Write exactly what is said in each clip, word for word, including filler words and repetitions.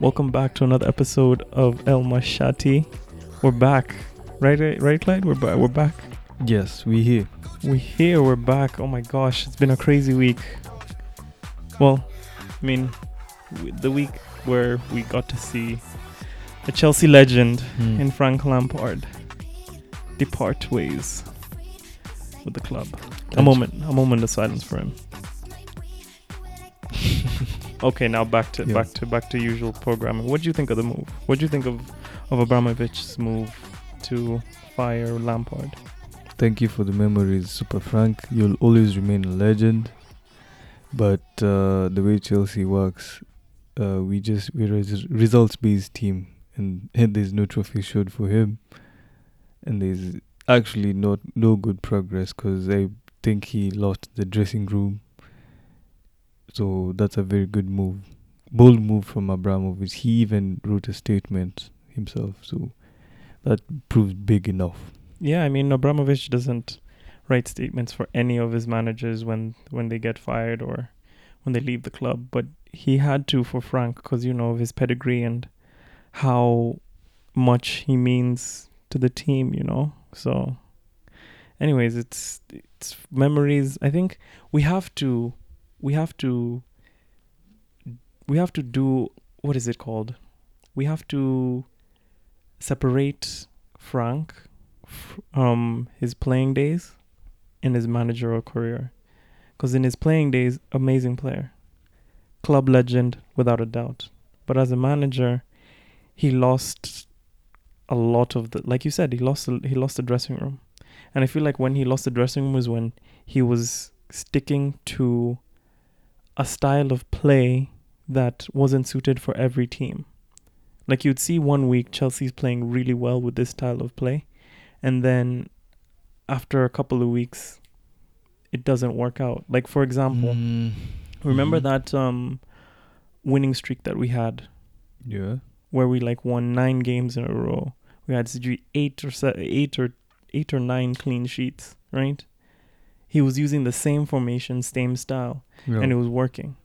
Welcome back to another episode of El Machati. We're back, right? Right, Clyde? We're back. We're back. Yes, we here. We here. We're back. Oh my gosh, it's been a crazy week. Well, I mean, the week where we got to see a Chelsea legend mm. in Frank Lampard depart ways with the club. Gotcha. A moment, a moment of silence for him. Okay, now back to yes. back to back to usual programming. What do you think of the move? What do you think of of Abramovich's move to fire Lampard? Thank you for the memories, Super Frank. You'll always remain a legend. But uh, the way Chelsea works, uh, we just we're a results-based team, and there's no trophy showed for him, and there's actually not no good progress because I think he lost the dressing room. So that's a very good move. Bold move from Abramovich. He even wrote a statement himself. So that proves big enough. Yeah, I mean, Abramovich doesn't write statements for any of his managers when, when they get fired or when they leave the club. But he had to for Frank because, you know, of his pedigree and how much he means to the team, you know. So anyways, it's it's memories. I think we have to... We have to, we have to do, what is it called? We have to separate Frank from his playing days and his managerial career. Because in his playing days, amazing player. Club legend, without a doubt. But as a manager, he lost a lot of the, like you said, he lost he lost the dressing room. And I feel like when he lost the dressing room was when he was sticking to a style of play that wasn't suited for every team. Like you'd see one week Chelsea's playing really well with this style of play, and then after a couple of weeks it doesn't work out. Like for example, mm. remember mm. that um, winning streak that we had? Yeah. Where we like won nine games in a row. We had eight or se- eight or eight or nine clean sheets, right? He was using the same formation, same style, yeah. and it was working.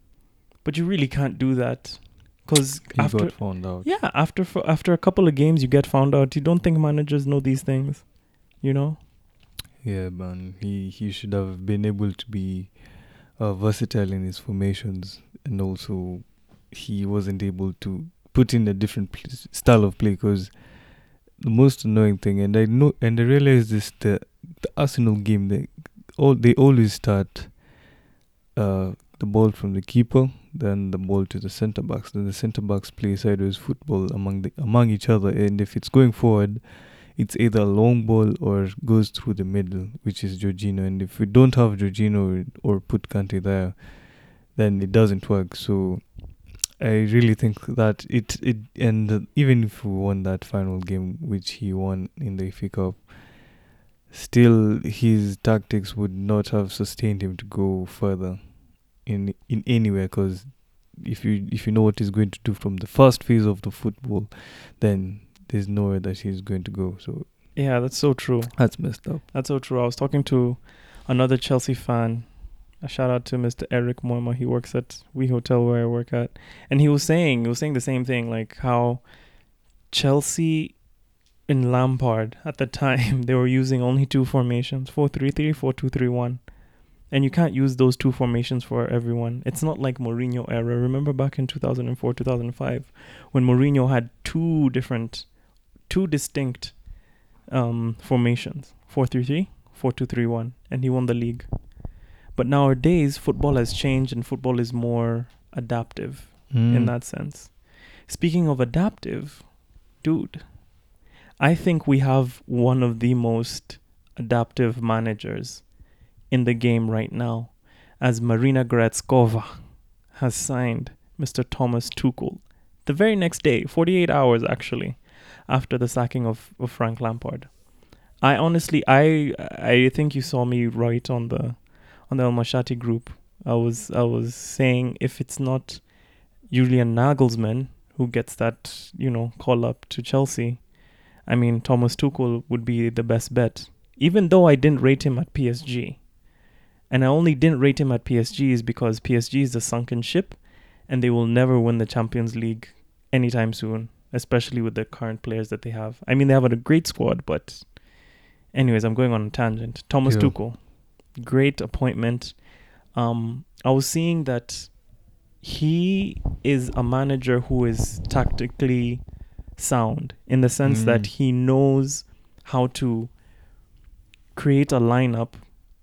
But you really can't do that because after got found out. yeah, after for, after a couple of games, you get found out. You don't think managers know these things, you know? Yeah, man. He he should have been able to be uh, versatile in his formations, and also he wasn't able to put in a different pl- style of play. Because the most annoying thing, and I know, and I realized this the the Arsenal game that. All, they always start uh, the ball from the keeper, then the ball to the centre backs. Then the centre backs play sideways football among the among each other, and if it's going forward, it's either a long ball or goes through the middle, which is Jorginho. And if we don't have Jorginho or, or put Kante there, then it doesn't work. So I really think that it it and uh, even if we won that final game, which he won in the F A Cup. Still, his tactics would not have sustained him to go further in in anywhere. Because if you if you know what he's going to do from the first phase of the football, then there's nowhere that he's going to go. So yeah, that's so true. That's messed up. That's so true. I was talking to another Chelsea fan. A shout out to Mister Eric Moima. He works at We Hotel where I work at, and he was saying he was saying the same thing, like how Chelsea. In Lampard at the time they were using only two formations, four three three, four two three one, and you can't use those two formations for everyone. It's not like Mourinho era. Remember back in two thousand four, two thousand five when Mourinho had two different two distinct um formations, four three three, four two three one, and he won the league. But nowadays football has changed and football is more adaptive mm. in that sense. Speaking of adaptive, dude, I think we have one of the most adaptive managers in the game right now, as Marina Gratzkova has signed Mister Thomas Tuchel the very next day, forty-eight hours actually, after the sacking of, of Frank Lampard. I honestly, I I think you saw me right on the on the El Machati group. I was I was saying if it's not Julian Nagelsmann who gets that, you know, call up to Chelsea. I mean, Thomas Tuchel would be the best bet, even though I didn't rate him at P S G. And I only didn't rate him at P S G is because P S G is a sunken ship and they will never win the Champions League anytime soon, especially with the current players that they have. I mean, they have a great squad, but anyways, I'm going on a tangent. Thomas yeah. Tuchel, great appointment. Um, I was seeing that he is a manager who is tactically sound in the sense mm. that he knows how to create a lineup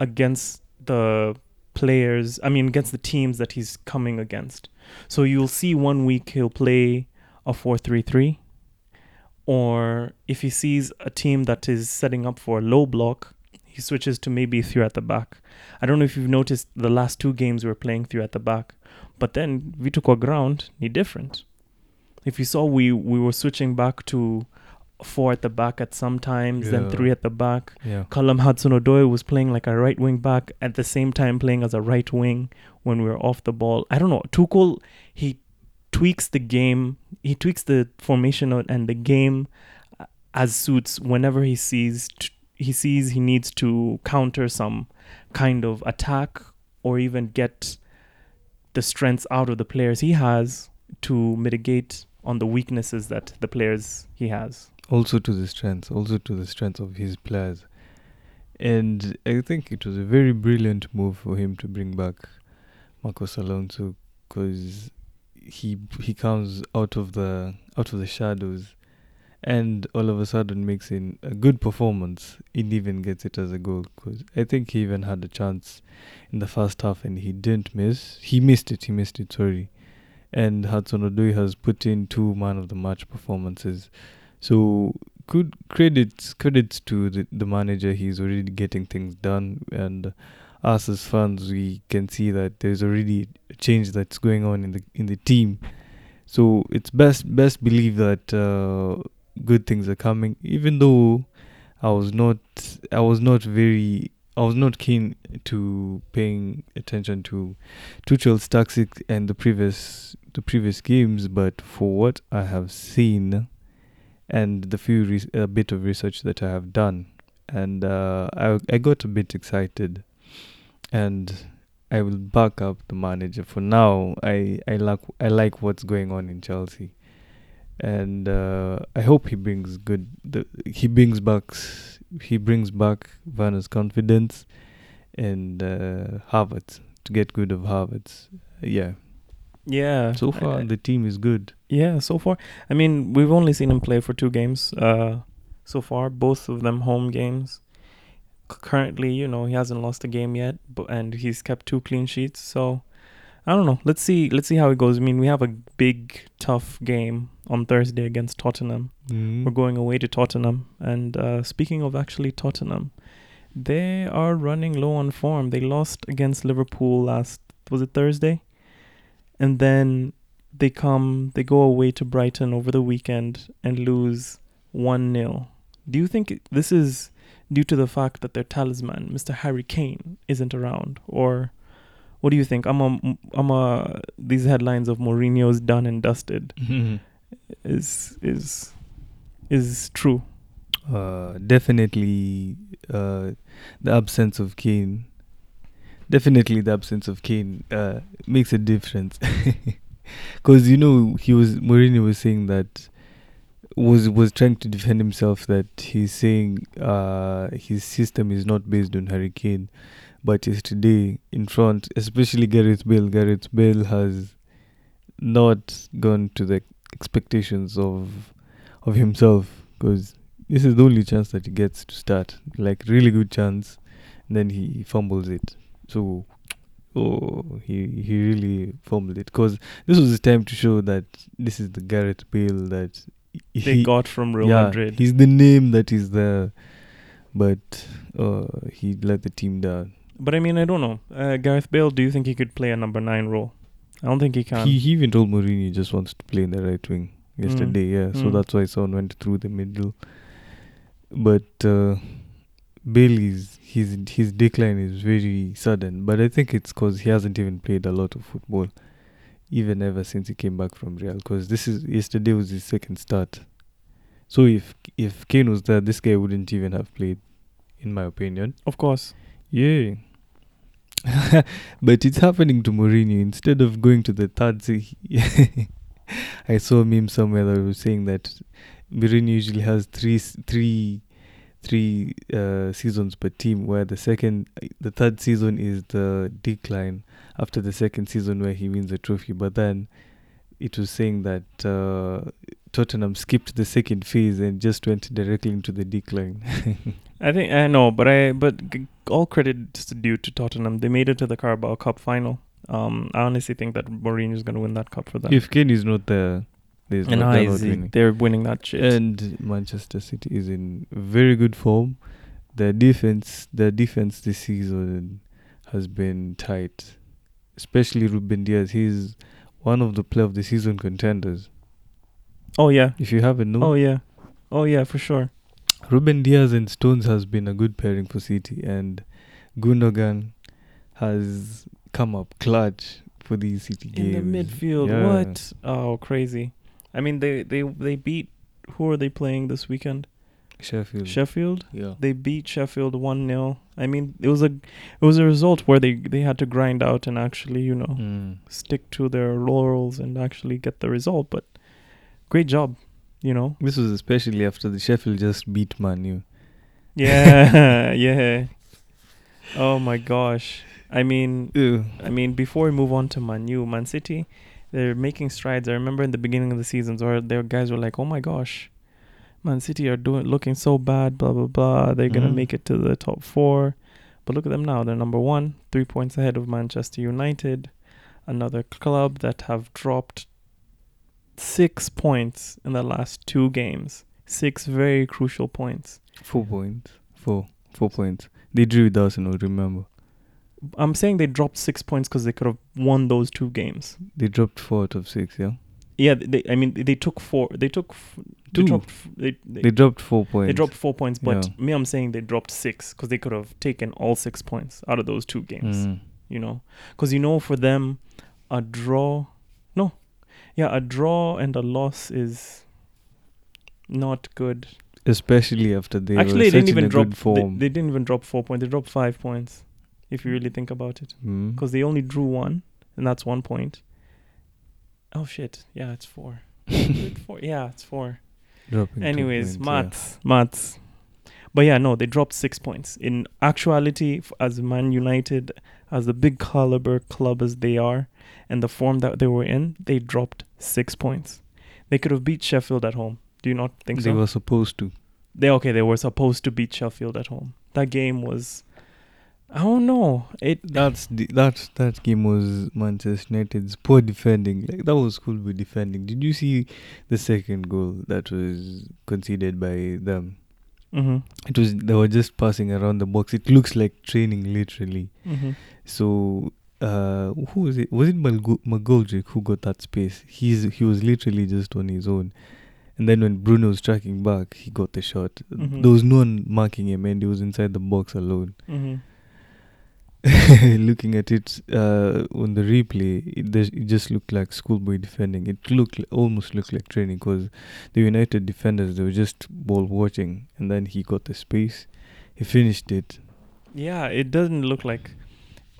against the players, I mean, against the teams that he's coming against. So you'll see one week he'll play a four three three, or if he sees a team that is setting up for a low block, he switches to maybe three at the back. I don't know if you've noticed the last two games we were playing three at the back, but then we took our ground, he different. If you saw, we, we were switching back to four at the back at some times, yeah. then three at the back. Yeah. Callum Hudson Odoi was playing like a right wing back at the same time playing as a right wing when we were off the ball. I don't know. Tuchel, he tweaks the game. He tweaks the formation and the game as suits whenever he sees t- he sees he needs to counter some kind of attack or even get the strengths out of the players he has to mitigate on the weaknesses that the players he has. Also to the strengths, also to the strengths of his players. And I think it was a very brilliant move for him to bring back Marcos Alonso, because he he comes out of the out of the shadows and all of a sudden makes in a good performance. He even gets it as a goal, because I think he even had a chance in the first half and he didn't miss. He missed it, he missed it, sorry. And Hudson Odoi has put in two man of the match performances, so good credits credits to the, the manager. He's already getting things done, and us as fans, we can see that there's already a change that's going on in the in the team. So it's best best believe that uh, good things are coming. Even though I was not I was not very. I was not keen to paying attention to Tuchel's tactics and the previous the previous games, but for what I have seen and the few res- a bit of research that I have done, and uh, I I got a bit excited, and I will back up the manager. For now, I I like I like what's going on in Chelsea, and uh, I hope he brings good. The, he brings back. He brings back Vanna's confidence and uh, Havertz to get good of Havertz. Yeah. Yeah. So far, I, the team is good. Yeah, so far. I mean, we've only seen him play for two games uh, so far, both of them home games. C- currently, you know, he hasn't lost a game yet, but, and he's kept two clean sheets. So, I don't know. Let's see. Let's see how it goes. I mean, we have a big, tough game on Thursday against Tottenham. Mm. We're going away to Tottenham. And uh, speaking of actually Tottenham, they are running low on form. They lost against Liverpool last, was it Thursday? And then they come, they go away to Brighton over the weekend and lose one nil. Do you think this is due to the fact that their talisman, Mister Harry Kane, isn't around? Or what do you think? I'm a, I'm a, these headlines of Mourinho's done and dusted. Mm-hmm. is is is true. Uh, definitely uh, the absence of Kane definitely the absence of Kane uh, makes a difference, because you know he was Mourinho was saying that was was trying to defend himself, that he's saying uh, his system is not based on Harry Kane, but yesterday in front, especially Gareth Bale Gareth Bale has not gone to the expectations of of himself, because this is the only chance that he gets to start, like really good chance, and then he fumbles it. So oh he he really fumbled it, because this was the time to show that this is the Gareth Bale that he, they got from Real yeah, Madrid. He's the name that is there, but uh, he let the team down. But I mean, I don't know, uh, Gareth Bale, do you think he could play a number nine role? I don't think he can. He, he even told Mourinho he just wants to play in the right wing yesterday, mm. yeah. So mm. that's why Son went through the middle. But uh, Bailey's his his decline is very sudden. But I think it's because he hasn't even played a lot of football, even ever since he came back from Real. Because this is yesterday was his second start. So if if Kane was there, this guy wouldn't even have played, in my opinion. Of course. Yeah. But it's happening to Mourinho. Instead of going to the third, I saw a meme somewhere that was saying that Mourinho usually has three three three uh, seasons per team, where the second the third season is the decline after the second season where he wins a trophy. But then it was saying that uh, Tottenham skipped the second phase and just went directly into the decline. I think I know, but I but g- all credit is due to Tottenham. They made it to the Carabao Cup final. Um, I honestly think that Mourinho is going to win that cup for them. If Kane is not there, there's no doubt winning. They're winning that shit. And Manchester City is in very good form. Their defense, their defense this season has been tight, especially Ruben Diaz. He's one of the player of the season contenders. Oh yeah. If you haven't known. Oh yeah. Oh yeah, for sure. Ruben Diaz and Stones has been a good pairing for City, and Gundogan has come up clutch for these City games. In the midfield. Yeah. What? Oh, crazy. I mean, they, they, they beat... Who are they playing this weekend? Sheffield. Sheffield? Yeah. They beat Sheffield one nil. I mean, it was a it was a result where they, they had to grind out and actually, you know, mm. stick to their laurels and actually get the result. But great job, you know. This was especially after the Sheffield just beat Man U. Yeah, yeah. Oh, my gosh. I mean, Ew. I mean, before we move on to Man U, Man City, they're making strides. I remember in the beginning of the seasons where their guys were like, oh, my gosh, Man City are doing looking so bad, blah, blah, blah. They're mm-hmm. going to make it to the top four. But look at them now. They're number one, three points ahead of Manchester United, another club that have dropped six points in the last two games. Six very crucial points. Four points. Four. Four points. They drew with Arsenal, remember. I'm saying they dropped six points because they could have won those two games. They dropped four out of six, yeah? Yeah, they, I mean, they took four. They took... F- two. They dropped, f- they, they, they dropped four points. They dropped four points, but yeah. me, I'm saying they dropped six because they could have taken all six points out of those two games, mm. you know? Because, you know, for them, a draw... No. Yeah, a draw and a loss is not good. Especially after they Actually, were they didn't even drop, good form. They, they didn't even drop four points. They dropped five points. If you really think about it. Because mm. they only drew one. And that's one point. Oh, shit. Yeah, it's four. four. Yeah, it's four. Dropping Anyways, points, maths. Yeah. Maths. But yeah, no, they dropped six points. In actuality, f- as Man United, as the big caliber club as they are, and the form that they were in, they dropped six points. They could have beat Sheffield at home. Do you not think they so? They were supposed to. They Okay, they were supposed to beat Sheffield at home. That game was... I don't know. It that's the, that that game was Manchester United's poor defending. Like that was cool with defending. Did you see the second goal that was conceded by them? Mm-hmm. It was they were just passing around the box. It looks like training literally. Mm-hmm. So uh, who was it? Was it Malgo- McGoldrick who got that space? He's he was literally just on his own. And then when Bruno was tracking back, he got the shot. Mm-hmm. There was no one marking him, and he was inside the box alone. Mm-hmm. Looking at it uh, on the replay, it, it just looked like schoolboy defending. It looked li- almost looked like training because the United defenders, they were just ball watching, and then he got the space. He finished it. Yeah, it doesn't look like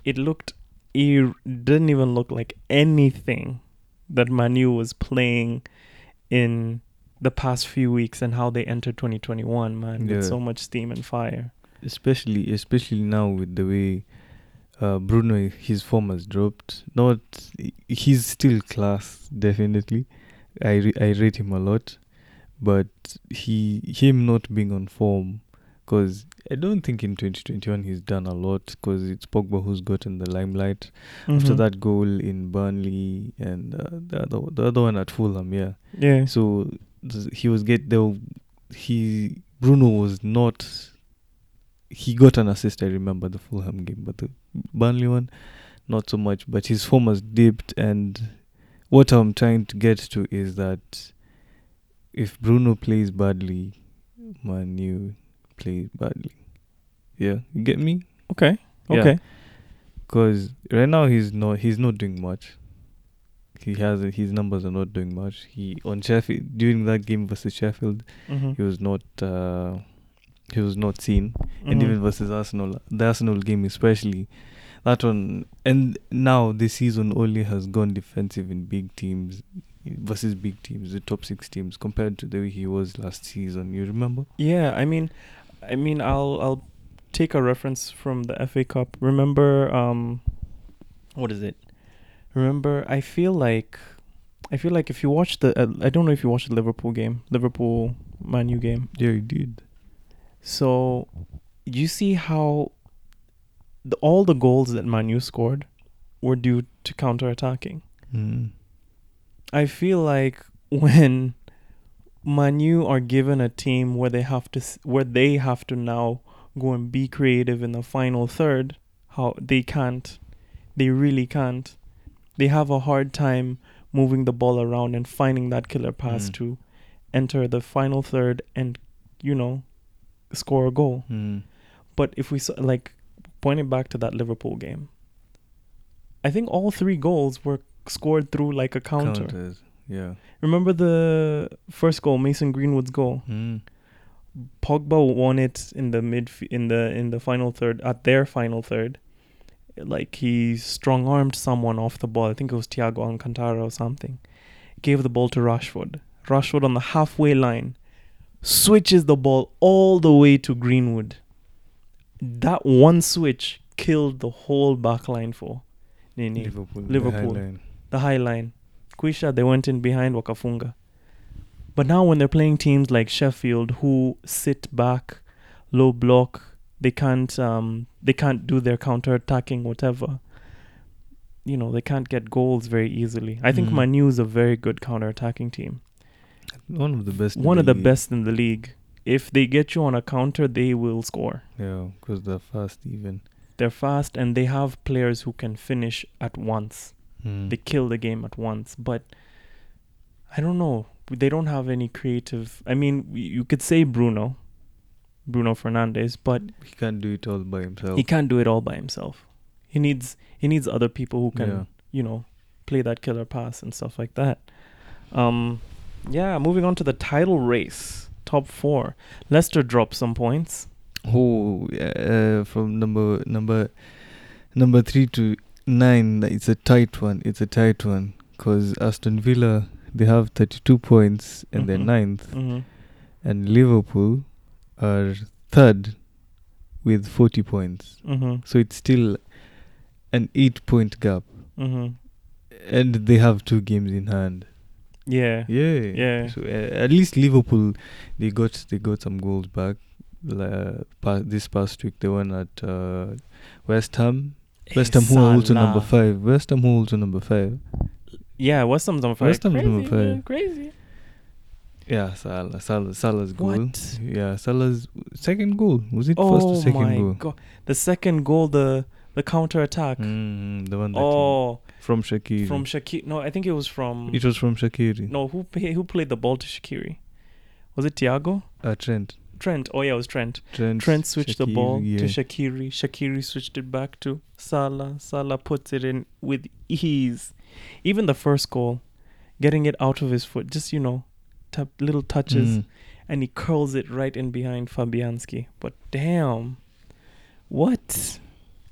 it looked. It didn't even look like anything that Man U was playing in the past few weeks and how they entered twenty twenty-one. Man, yeah. With so much steam and fire, especially especially now with the way. Uh, Bruno, his form has dropped. Not, he's still class, definitely. I re- I rate him a lot, but he him not being on form, because I don't think in twenty twenty-one he's done a lot, because it's Pogba who's gotten the limelight mm-hmm. after that goal in Burnley and uh, the other the other one at Fulham, yeah. Yeah. So th- he was get there. He Bruno was not. He got an assist, I remember, the Fulham game, but the Burnley one, not so much. But his form has dipped, and what I'm trying to get to is that if Bruno plays badly, Man U plays badly. Yeah, you get me? Okay, okay. Because yeah. right now he's not he's not doing much. He has a, his numbers are not doing much. He on Sheffield during that game versus Sheffield, mm-hmm. he was not. Uh, He was not seen, mm-hmm. and even versus Arsenal, the Arsenal game especially, that one. And now this season, Ole has gone defensive in big teams. versus big teams, the top six teams, compared to the way he was last season. You remember? Yeah, I mean, I mean, I'll I'll take a reference from the F A Cup. Remember, um, what is it? Remember, I feel like, I feel like if you watch the, uh, I don't know if you watched the Liverpool game, Liverpool Man U game. Yeah, you did. So, you see how the, all the goals that Man U scored were due to counter-attacking. Mm. I feel like when Man U are given a team where they have to, where they have to now go and be creative in the final third, how they can't, they really can't. They have a hard time moving the ball around and finding that killer pass mm. to enter the final third and, you know, score a goal. Mm. But if we saw, like, pointing back to that Liverpool game, I think all three goals were scored through like a counter. Counted. Yeah. Remember the first goal, Mason Greenwood's goal. Mm. Pogba won it in the mid in the in the final third at their final third. Like, he strong-armed someone off the ball. I think it was Thiago Alcantara or something. Gave the ball to Rashford. Rashford on the halfway line switches the ball all the way to Greenwood. That one switch killed the whole back line for Nini. Liverpool. Liverpool. The high line. The high line. Quisha, they went in behind Wakafunga. But now when they're playing teams like Sheffield, who sit back, low block, They can't um, they can't do their counter-attacking, whatever. You know, they can't get goals very easily. I think mm. Man U is a very good counter-attacking team. One of the best One in the of the league. best in the league. If they get you on a counter, they will score. Yeah, because they're fast even. They're fast, and they have players who can finish at once. Mm. They kill the game at once. But I don't know. They don't have any creative... I mean, you could say Bruno... Bruno Fernandes, but he can't do it all by himself. He can't do it all by himself. He needs he needs other people who can, yeah. you know, play that killer pass and stuff like that. Um, yeah, moving on to the title race, top four. Leicester dropped some points. Oh, uh, from number number number three to nine. It's a tight one. It's a tight one because Aston Villa, they have thirty-two points and mm-hmm. they're ninth, mm-hmm. and Liverpool are third with forty points. Mm-hmm. So it's still an eight-point gap. Mm-hmm. And they have two games in hand. Yeah. Yeah. Yeah. So uh, at least Liverpool, they got they got some goals back. Uh, pa- this past week, they won at uh, West Ham. West Ham, who are also number five. West Ham, who are also number five. Yeah, West Ham's number five. West Ham's number five. Crazy. Yeah, Salah, Salah, Salah's goal. What? Yeah, Salah's second goal. Was it oh first or second my goal? God. The second goal, the the counter attack. Mm, the one that oh from Shaqiri. From Shaqiri. No, I think it was from. It was from Shaqiri. No, who pay, who played the ball to Shaqiri? Was it Thiago? Uh, Trent. Trent. Oh yeah, it was Trent. Trent, Trent switched Shaqiri, the ball yeah. to Shaqiri. Shaqiri switched it back to Salah. Salah puts it in with ease. Even the first goal, getting it out of his foot, just you know. T- little touches mm. and he curls it right in behind Fabianski. But damn, what?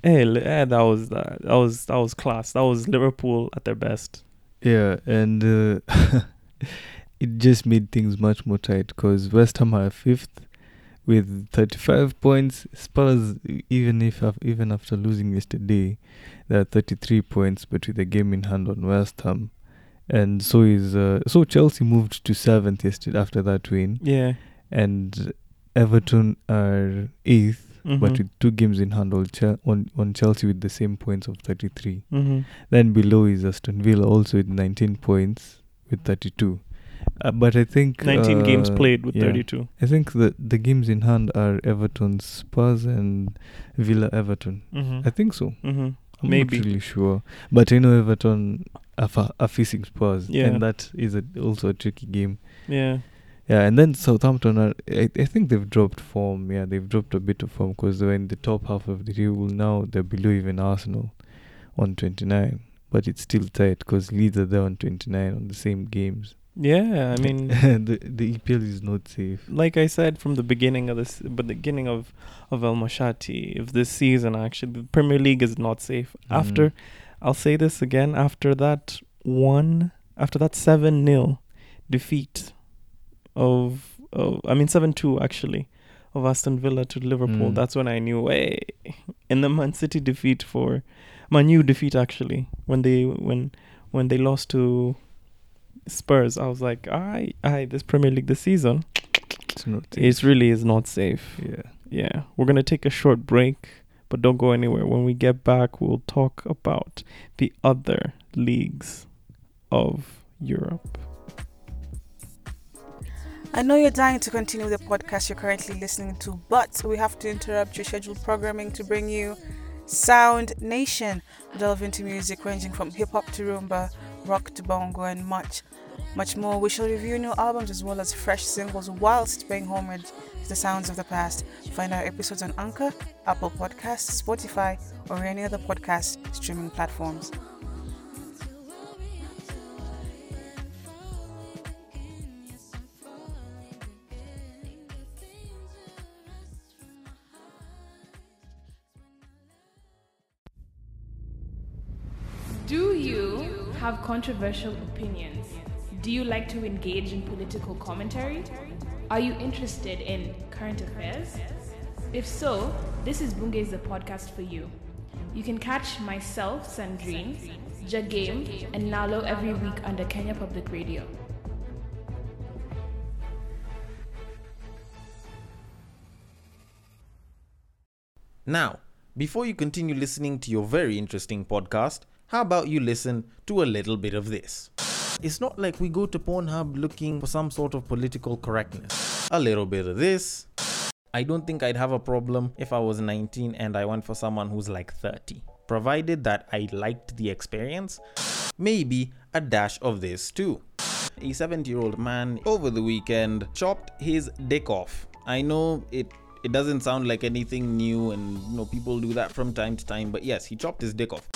Hey, eh, that was that. That was that was class. That was Liverpool at their best. Yeah, and uh, it just made things much more tight because West Ham are fifth with thirty-five points. Spurs, even if even after losing yesterday, they are thirty-three points, but with a game in hand on West Ham. And so is uh, so Chelsea moved to seventh yesterday after that win. Yeah. And Everton are eighth, mm-hmm. but with two games in hand on on Chelsea with the same points of thirty-three. Mm-hmm. Then below is Aston Villa also with nineteen points with thirty-two. Uh, but I think nineteen uh, games played with yeah, thirty-two. I think the the games in hand are Everton, Spurs, and Villa Everton. Mm-hmm. I think so. Mm-hmm. I'm Maybe. not really sure, but I know Everton are, fa- are facing Spurs, yeah. and that is a, also a tricky game. Yeah, yeah, and then Southampton are. I, I think they've dropped form. Yeah, they've dropped a bit of form because they were in the top half of the table. Now they're below even Arsenal, on twenty-nine, but it's still tight because Leeds are there on twenty-nine on the same games. Yeah, I mean the the E P L is not safe. Like I said from the beginning of this, but the beginning of of El Machati of this season, actually, the Premier League is not safe. Mm. After, I'll say this again. After that one after that seven nil defeat of, of I mean seven two actually of Aston Villa to Liverpool, mm. that's when I knew, hey, in the Man City defeat for Man U defeat actually when they when when they lost to Spurs, I was like, aye, aye, this Premier League this season, it's not it really is not safe. Yeah, yeah. We're gonna take a short break, but don't go anywhere. When we get back, we'll talk about the other leagues of Europe. I know you're dying to continue the podcast you're currently listening to, but we have to interrupt your scheduled programming to bring you Sound Nation. Delve into music ranging from hip-hop to rumba, rock to bongo, and much, much more. We shall review new albums as well as fresh singles whilst paying homage to the sounds of the past. Find our episodes on Anchor, Apple Podcasts, Spotify, or any other podcast streaming platforms. Do you have controversial opinions? Do you like to engage in political commentary? Are you interested in current affairs? If so, this is Bunge's the podcast for you. You can catch myself, Sandrine, Jagame, and Nalo every week under Kenya Public Radio. Now, before you continue listening to your very interesting podcast, how about you listen to a little bit of this? It's not like we go to Pornhub looking for some sort of political correctness. A little bit of this. I don't think I'd have a problem if I was nineteen and I went for someone who's like thirty. Provided that I liked the experience. Maybe a dash of this too. A seventy-year-old man over the weekend chopped his dick off. I know it it doesn't sound like anything new, and you know people do that from time to time, but yes, he chopped his dick off.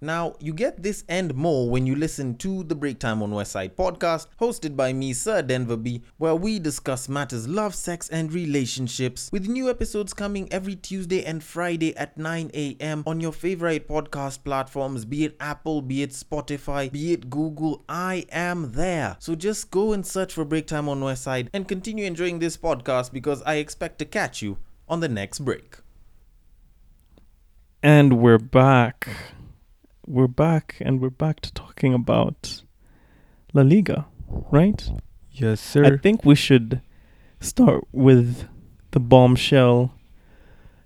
Now, you get this and more when you listen to the Break Time on Westside podcast, hosted by me, Sir Denver B, where we discuss matters love, sex, and relationships, with new episodes coming every Tuesday and Friday at nine a.m. on your favorite podcast platforms, be it Apple, be it Spotify, be it Google. I am there. So just go and search for Break Time on Westside and continue enjoying this podcast, because I expect to catch you on the next break. And we're back. We're back, and we're back to talking about La Liga, right? Yes, sir. I think we should start with the bombshell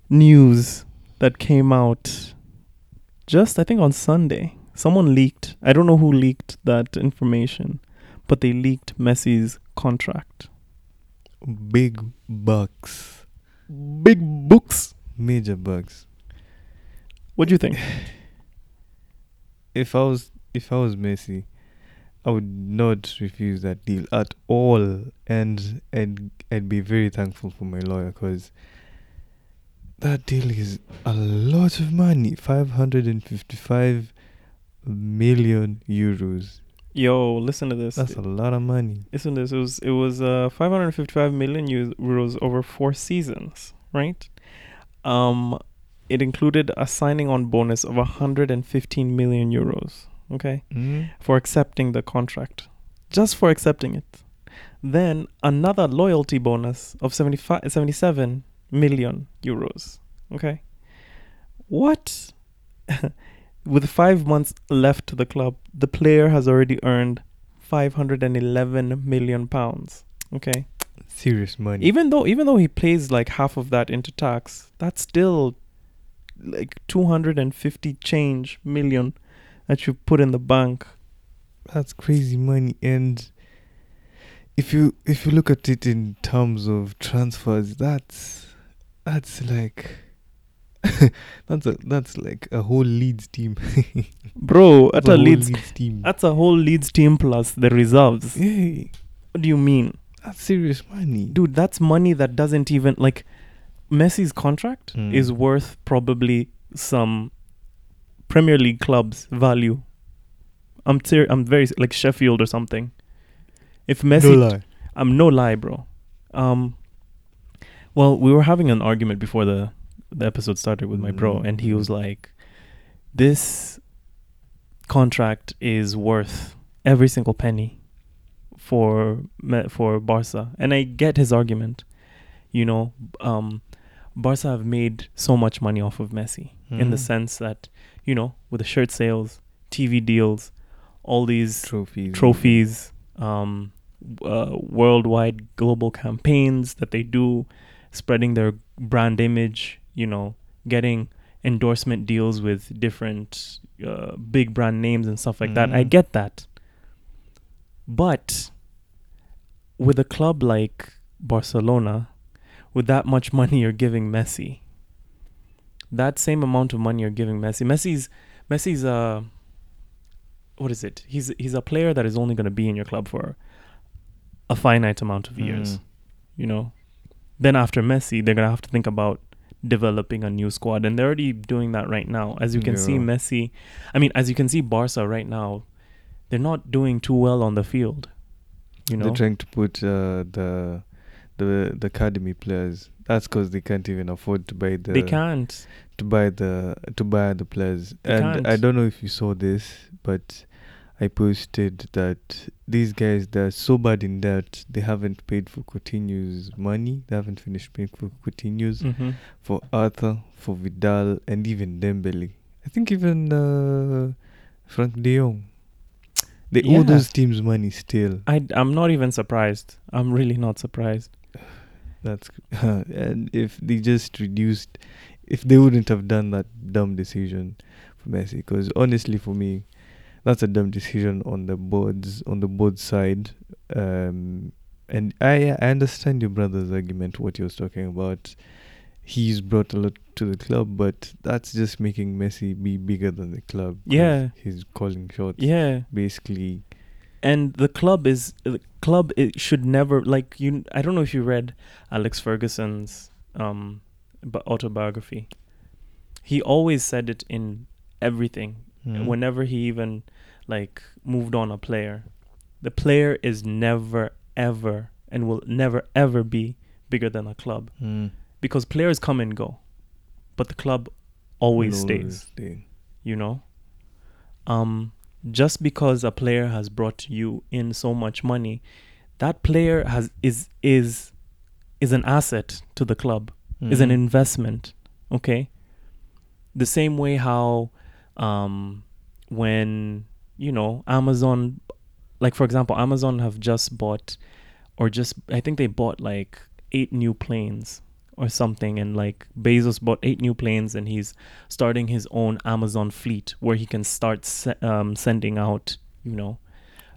news that came out just, I think, on Sunday. Someone leaked. I don't know who leaked that information, but they leaked Messi's contract. Big bucks. Big bucks. Major bucks. What do you think? If I was if I was Messi, I would not refuse that deal at all, and and I'd be very thankful for my lawyer, because that deal is a lot of money, five hundred and fifty-five million euros. Yo, listen to this. That's it, a lot of money. Listen to this. It was it was uh, five hundred fifty-five million euros over four seasons, right? Um. It included a signing-on bonus of one hundred fifteen million euros, okay, mm-hmm. for accepting the contract, just for accepting it. Then another loyalty bonus of seventy-five, seventy-seven million euros, okay. What? With five months left to the club, the player has already earned five hundred eleven million pounds, okay. Serious money. Even though, even though he pays like half of that into tax, that's still like two hundred fifty change million that you put in the bank. That's crazy money. And if you if you look at it in terms of transfers, that's that's like that's a, that's like a whole Leeds team. Bro, that's a, a Leeds, Leeds team. That's a whole Leeds team plus the reserves. Yeah. What do you mean? That's serious money. Dude, that's money that doesn't even like Messi's contract mm. is worth probably some Premier League club's value. I'm ter- I'm very like Sheffield or something. If Messi, no lie. I'm no lie, bro. Um, well, we were having an argument before the the episode started with my mm. bro, and he was like, "This contract is worth every single penny for for Barca. And I get his argument. You know, um, Barca have made so much money off of Messi, mm-hmm. in the sense that, you know, with the shirt sales, T V deals, all these trophies, trophies um, uh, worldwide global campaigns that they do, spreading their brand image, you know, getting endorsement deals with different uh, big brand names and stuff like mm. that. I get that. But with a club like Barcelona, with that much money you're giving Messi, that same amount of money you're giving Messi, Messi's, Messi's a, what is it? He's, he's a player that is only going to be in your club for a finite amount of mm. years, you know? Then after Messi, they're going to have to think about developing a new squad. And they're already doing that right now. As you can yeah. see, Messi... I mean, as you can see, Barca right now, they're not doing too well on the field. You know? They're trying to put uh, the, the the academy players. That's because they can't even afford to buy the... They can't. To buy the, to buy the players. They and can't. I don't know if you saw this, but I posted that these guys, they're so bad in debt, they haven't paid for Coutinho's money. They haven't finished paying for Coutinho's, mm-hmm. for Arthur, for Vidal, and even Dembele. I think even uh, Frank de Jong. They yeah. owe those teams money still. I, I'm not even surprised. I'm really not surprised. That's uh, and if they just reduced, if they wouldn't have done that dumb decision for Messi, because honestly for me, that's a dumb decision on the boards, on the board side. Um, and I, I understand your brother's argument, what he was talking about. He's brought a lot to the club, but that's just making Messi be bigger than the club. Yeah. He's calling shots. Yeah. Basically. And the club is, the club it should never, like, you. I don't know if you read Alex Ferguson's um, autobiography. He always said it in everything. Mm. Whenever he even like moved on a player, the player is never ever and will never ever be bigger than a club, mm. because players come and go, but the club always stays. Stay. You know, um, just because a player has brought you in so much money, that player has is is is an asset to the club, mm. is an investment. Okay, the same way how. Um, when, you know, Amazon, like, for example, Amazon have just bought or just, I think they bought like eight new planes or something. And like Bezos bought eight new planes and he's starting his own Amazon fleet where he can start se- um, sending out, you know,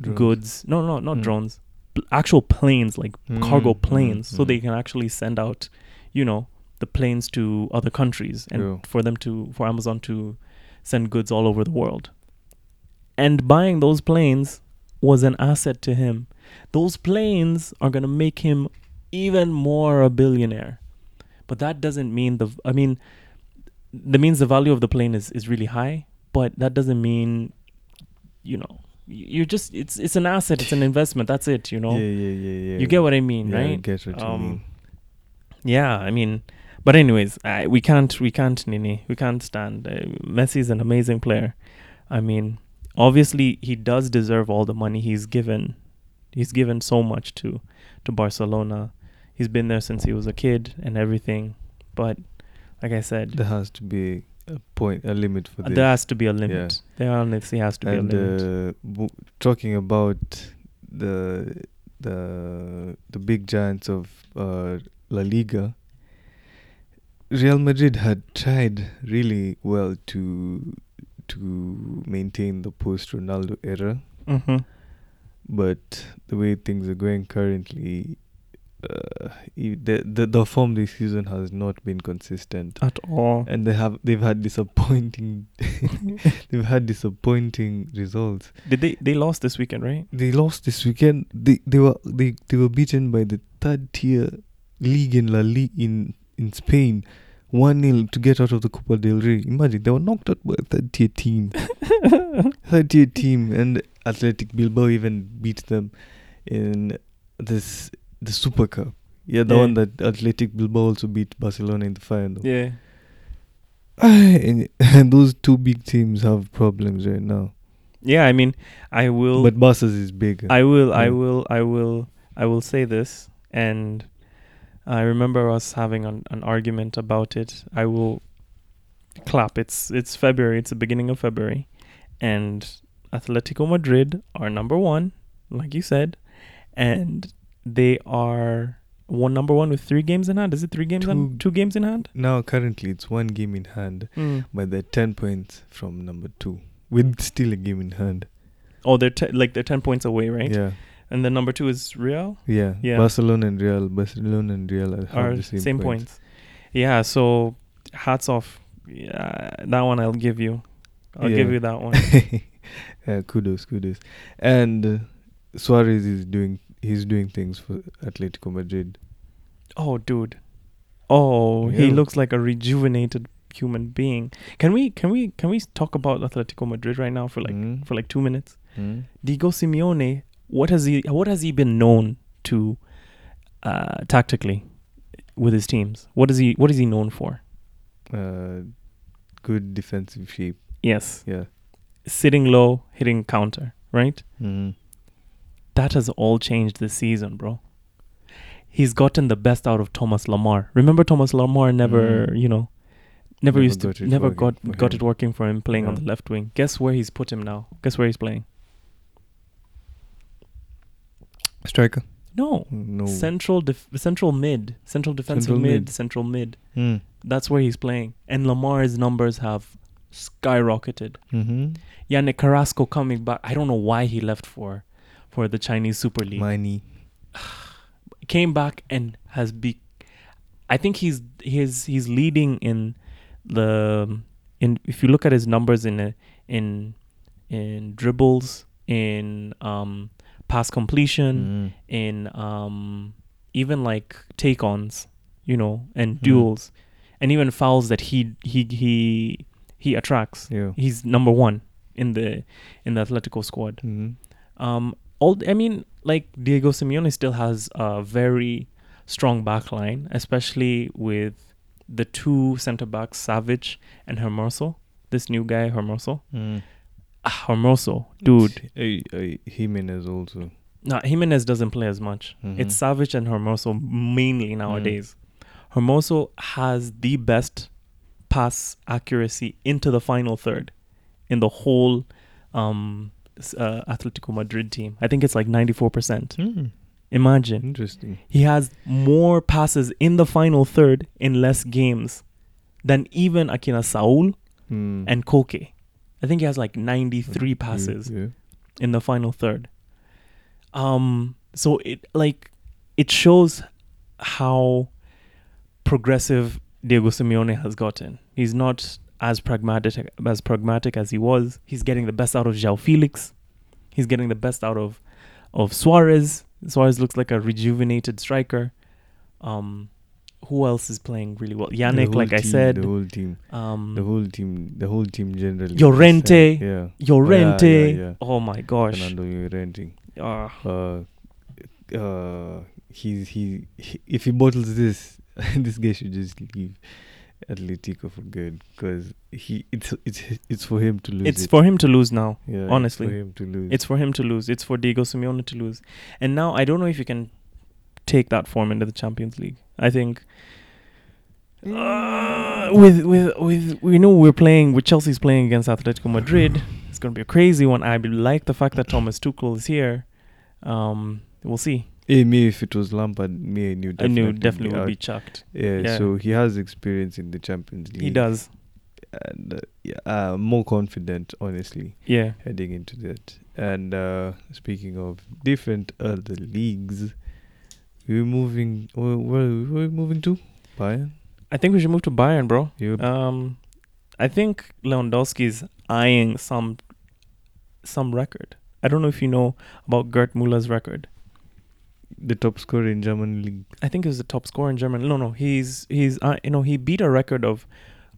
drones. goods. No, no, not mm. drones, B- actual planes, like mm. cargo planes. Mm. So mm. they can actually send out, you know, the planes to other countries and True. for them to, for Amazon to send goods all over the world. And buying those planes was an asset to him. Those planes are going to make him even more a billionaire. But that doesn't mean the, I mean, that means the value of the plane is, is really high, but that doesn't mean, you know, you're just, it's it's an asset, it's an investment, that's it, you know? Yeah, yeah, yeah, yeah. You get what I mean, yeah, right? I get what um, you mean. Yeah, I mean... But anyways, uh, we can't, we can't, Nini, we can't stand. Uh, Messi is an amazing player. I mean, obviously he does deserve all the money he's given. He's given so much to, to Barcelona. He's been there since he was a kid and everything. But like I said, there has to be a point, a limit for this. There has to be a limit. Yeah. There honestly has to and be a limit. Uh, w- talking about the the the big giants of uh, La Liga. Real Madrid had tried really well to to maintain the post-Ronaldo era, mm-hmm. but the way things are going currently, uh, the, the the form this season has not been consistent at all, and they have they've had disappointing they've had disappointing results. Did they they lost this weekend, right? They lost this weekend. They they were they, they were beaten by the third tier league in La Liga in. in Spain, one nil to get out of the Copa del Rey. Imagine, they were knocked out by a third-tier team. third-tier team, and Athletic Bilbao even beat them in this the Super Cup. Yeah, the yeah. one that Athletic Bilbao also beat Barcelona in the final. Yeah. And, and those two big teams have problems right now. Yeah, I mean, I will. But Barca's is big. I will, mm. I will, I will, I will say this, and I remember us having an, an argument about it. I will clap. It's it's February. It's the beginning of February, and Atletico Madrid are number one, like you said, and they are one number one with three games in hand. Is it three games? Two, on, two games in hand? No, currently it's one game in hand, mm. but they're ten points from number two. With still a game in hand. Oh, they're te- like they're ten points away, right? Yeah. And then number two is Real? Yeah. yeah. Barcelona and Real. Barcelona and Real are, are the same, same points. points. Yeah, so hats off. Yeah, that one I'll give you. I'll yeah. give you that one. yeah, kudos, kudos. And uh, Suarez is doing he's doing things for Atletico Madrid. Oh, dude. Oh, yeah. He looks like a rejuvenated human being. Can we can we can we talk about Atletico Madrid right now for like mm. for like two minutes? Mm. Diego Simeone, what has he what has he been known to uh, tactically with his teams? What is he what is he known for? Uh, good defensive shape. Yes. Yeah. Sitting low, hitting counter, right? Mm. That has all changed this season, bro. He's gotten the best out of Thomas Lamar. Remember Thomas Lamar never, mm. you know, Never, never used to, never got got it working for him playing yeah. on the left wing. Guess where he's put him now? Guess where he's playing? Striker? No. No. Central, def- central mid. Central defensive central mid, mid. Central mid. Mm. That's where he's playing. And Lamar's numbers have skyrocketed. Mm-hmm. Yannick Carrasco coming back. I don't know why he left for, for the Chinese Super League. Money. Came back and has be. I think he's he's he's leading in. The in if you look at his numbers in a, in in dribbles, in um pass completion, mm. in um even like take ons, you know, and mm. duels, and even fouls that he he he he attracts. Yeah. He's number one in the in the Atletico squad. Mm. Um, all I mean, like Diego Simeone still has a very strong back line, especially with. The two centre backs, Savage and Hermoso. This new guy, Hermoso. Mm. Ah, Hermoso, dude. Hey, hey, Jimenez also. No, nah, Jimenez doesn't play as much. Mm-hmm. It's Savage and Hermoso mainly nowadays. Mm. Hermoso has the best pass accuracy into the final third in the whole um, uh, Atletico Madrid team. I think it's like ninety-four percent. Mm. Imagine. Interesting. He has more passes in the final third in less games than even Akina Saul mm. and Koke. I think he has like ninety-three passes yeah, yeah. in the final third. Um, so it like it shows how progressive Diego Simeone has gotten. He's not as pragmatic as pragmatic as he was. He's getting the best out of João Felix. He's getting the best out of of Suarez. Suarez looks like a rejuvenated striker. Um, who else is playing really well? Yannick, like team, I said. The whole team. Um, the whole team. The whole team generally. Llorente. Yeah. Llorente. Yeah, yeah, yeah. Oh, my gosh. Fernando Llorente. Uh, uh, uh, he's, he, he, if he bottles this, this guy should just leave Atletico for good. Because he, it's, it's, it's for him to lose. It's it. for him to lose now, yeah, honestly. It's for him to lose. It's for him to lose. It's for Diego Simeone to lose. And now, I don't know if you can take that form into the Champions League. I think uh, with, with, with, we know we're playing, with Chelsea's playing against Atletico Madrid. It's going to be a crazy one. I like the fact that Thomas Tuchel is here. Um, we'll see. Hey, me, if it was Lampard, me, I knew definitely, I knew definitely would be chucked. Yeah, yeah, so he has experience in the Champions League. He does. And uh, yeah, uh, more confident, honestly. Yeah. Heading into that. And uh, speaking of different other leagues, we're moving. Where, where are we moving to? Bayern? I think we should move to Bayern, bro. Yep. Um, I think Lewandowski's eyeing some some record. I don't know if you know about Gerd Müller's record. The top scorer in German league. I think he was the top scorer in German. No, no, he's he's uh, you know he beat a record of.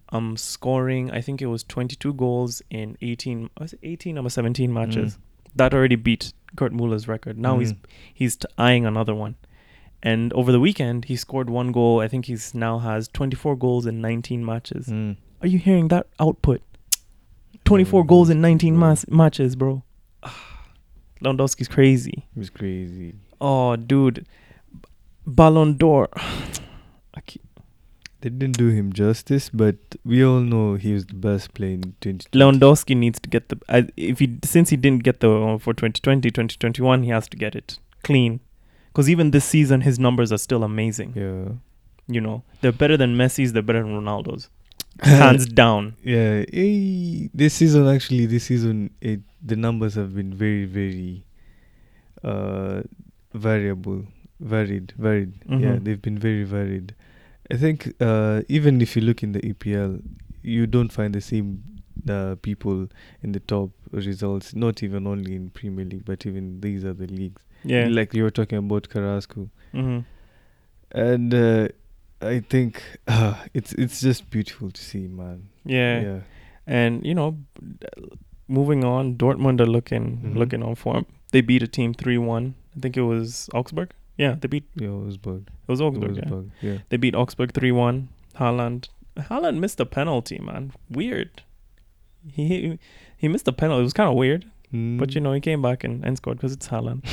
Um, scoring, I think it was twenty-two goals in eighteen, was it eighteen or seventeen matches. Mm. That already beat Gerd Müller's record. Now mm. he's he's t- eyeing another one. And over the weekend, he scored one goal. I think he's now has twenty-four goals in nineteen matches. Mm. Are you hearing that output? twenty-four goals in nineteen mas- matches, bro. Lewandowski's crazy. He was crazy. Oh, dude. Ballon d'Or. I keep They didn't do him justice, but we all know he was the best player in twenty twenty. Lewandowski needs to get the... Uh, if he Since he didn't get the... Uh, for twenty twenty, twenty twenty-one, he has to get it clean. Because even this season, his numbers are still amazing. Yeah. You know, they're better than Messi's, they're better than Ronaldo's. Hands down. Yeah. Eh, this season, actually, this season, it, the numbers have been very, very uh, variable. Varied. Varied. Mm-hmm. Yeah, they've been very varied. I think uh, even if you look in the E P L, you don't find the same uh, people in the top results, not even only in Premier League, but even these other leagues. Yeah. Like you were talking about Carrasco. Mm-hmm. And uh, I think uh, it's it's just beautiful to see, man. Yeah. yeah. And, you know, moving on, Dortmund are looking, mm-hmm. looking on form. They beat a team three one. I think it was Augsburg. Yeah, they beat... Yeah, Augsburg. It was Augsburg, it was Augsburg yeah. yeah. They beat Augsburg three one. Haaland. Haaland missed a penalty, man. Weird. He he, he missed a penalty. It was kind of weird. Mm. But, you know, he came back and, and scored because it's Haaland.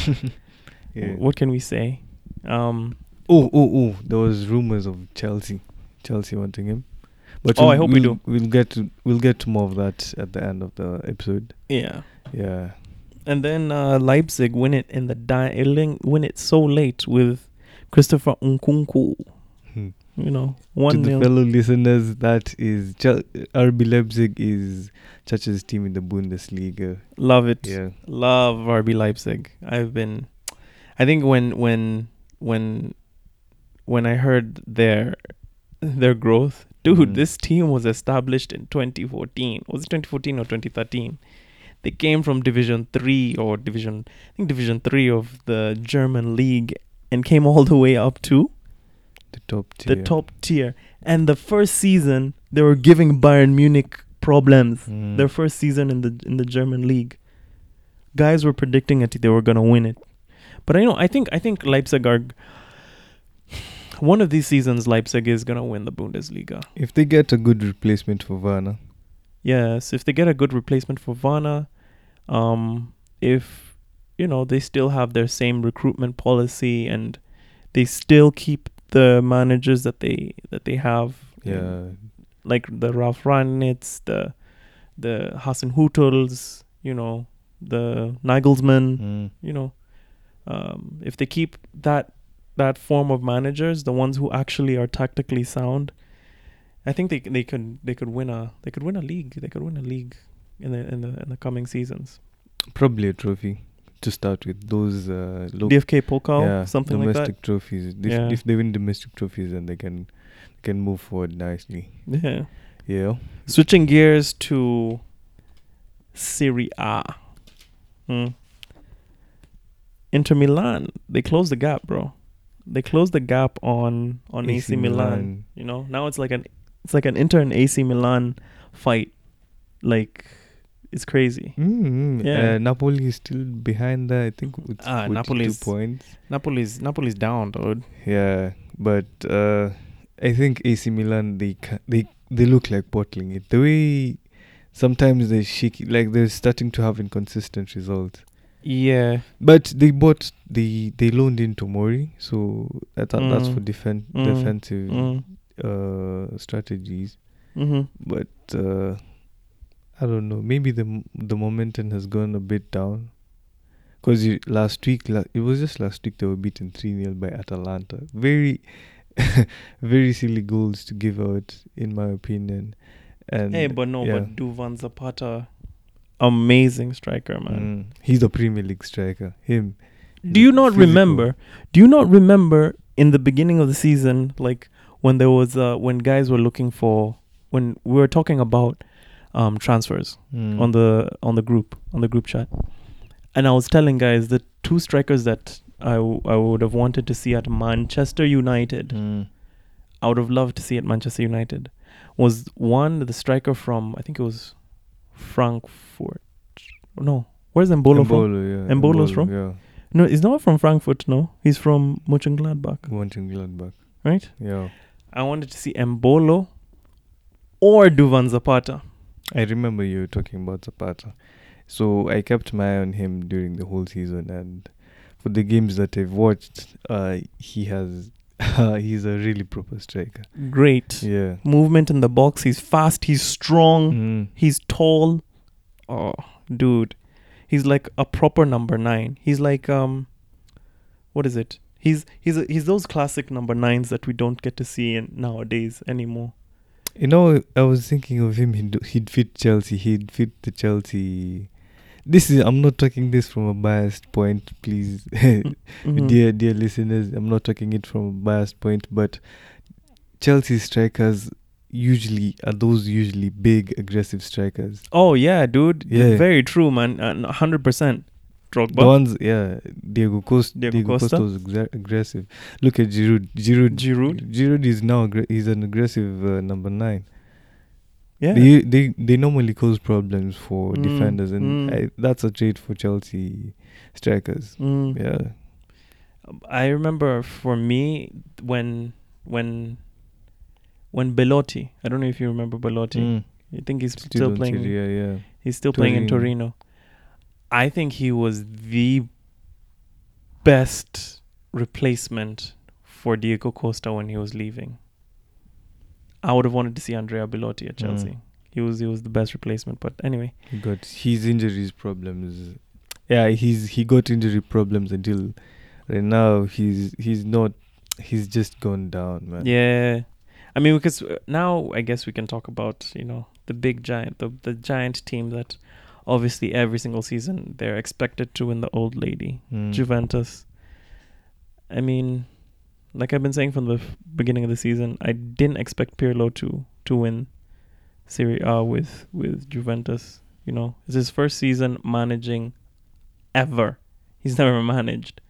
yeah. w- what can we say? Um, oh, oh, oh. There was rumors of Chelsea. Chelsea wanting him. But oh, we'll, I hope we'll, we do. We'll get, to, we'll get to more of that at the end of the episode. Yeah. Yeah. And then uh, Leipzig win it in the dying, win it so late with Christopher Nkunku. Hmm. You know, one to the fellow listeners, that is Ch- R B Leipzig is Tuchel's team in the Bundesliga. Love it. Yeah. Love R B Leipzig. I've been, I think when when when when I heard their their growth, dude, mm. this team was established in twenty fourteen. Was it twenty fourteen or twenty thirteen? They came from Division Three or Division, I think Division Three of the German league, and came all the way up to the top tier. The top tier, and the first season they were giving Bayern Munich problems. Mm. Their first season in the in the German league, guys were predicting that they were gonna win it, but I know I think I think Leipzig are. One of these seasons, Leipzig is gonna win the Bundesliga if they get a good replacement for Werner. Yes, if they get a good replacement for Werner, um, if, you know, they still have their same recruitment policy and they still keep the managers that they that they have. Yeah. Like the Ralf Rangnick, the the Hasan Hüttl, you know, the Nagelsmann, mm. you know. Um, if they keep that that form of managers, the ones who actually are tactically sound, I think they they could they could win a they could win a league they could win a league in the in the in the coming seasons. Probably a trophy to start with. Those uh, lo- D F K Pokal, yeah, something like that. Domestic trophies. If, yeah. if they win domestic trophies, then they can can move forward nicely. Yeah. Yeah. Switching gears to Serie A. Hmm. Inter Milan, they closed the gap, bro. They closed the gap on on A C, A C Milan. Milan. You know, now it's like an. It's like an Inter and A C Milan fight. Like, it's crazy. Mm-hmm. Yeah. Uh, Napoli is still behind that, I think, with ah, Napoli's, two points. Napoli's, Napoli's down, dude. Yeah, but uh, I think A C Milan, they they they look like bottling it. The way sometimes they're shaky, like they're starting to have inconsistent results. Yeah. But they bought, they, they loaned in Tomori, so I thought mm. that's for defen- mm. defensive... Mm. Uh, strategies, mm-hmm. but uh, I don't know. Maybe the m- the momentum has gone a bit down, because last week la- it was just last week they were beaten three nil by Atalanta. Very, very silly goals to give out, in my opinion. And hey, but no, yeah. but Duvan Zapata, amazing striker, man. Mm. He's a Premier League striker. Him. Do you not physical. remember? Do you not remember in the beginning of the season, like? When there was, uh, when guys were looking for, when we were talking about um, transfers mm. on the on the group on the group chat, and I was telling guys the two strikers that I w- I would have wanted to see at Manchester United, mm. I would have loved to see at Manchester United, was one the striker from I think it was Frankfurt, no, where's Embolo, Embolo from? Yeah. Embolo's Embolo, from? Yeah. No, he's not from Frankfurt. No, he's from Mönchengladbach. Mönchengladbach, right? Yeah. I wanted to see Embolo or Duvan Zapata. I remember you talking about Zapata. So I kept my eye on him during the whole season, and for the games that I've watched, uh, he has he's a really proper striker. Great. Yeah. Movement in the box. He's fast. He's strong. Mm. He's tall. Oh, dude. He's like a proper number nine. He's like, um, what is it? He's he's a, he's those classic number nines that we don't get to see in nowadays anymore. You know, I was thinking of him. He'd, he'd fit Chelsea. He'd fit the Chelsea. This is. I'm not talking this from a biased point, please, mm-hmm. dear dear listeners. I'm not talking it from a biased point, but Chelsea strikers usually are those usually big, aggressive strikers. Oh yeah, dude. Yeah, very true, man. A hundred percent. Drogba. The ones, yeah, Diego Costa. Diego, Diego Costa. Costa was exa- aggressive. Look at Giroud. Giroud. Giroud. Giroud is now aggra- he's an aggressive uh, number nine. Yeah. They they they normally cause problems for mm. defenders, and mm. I, that's a trait for Chelsea strikers. Mm. Yeah. I remember for me when when when Belotti. I don't know if you remember Belotti. Mm. I think he's still, still playing. City, yeah, yeah. He's still Torino. playing in Torino. I think he was the best replacement for Diego Costa when he was leaving. I would have wanted to see Andrea Belotti at Chelsea. Mm. He was he was the best replacement, but anyway. He got his injuries problems. Yeah, he's he got injury problems until right now he's he's not he's just gone down, man. Yeah. I mean, because now I guess we can talk about, you know, the big giant, the the giant team that obviously every single season they're expected to win the old lady, mm. Juventus. I mean, like I've been saying from the f- beginning of the season, I didn't expect Pirlo to to win Serie A with, with Juventus. You know, it's his first season managing ever. He's never managed.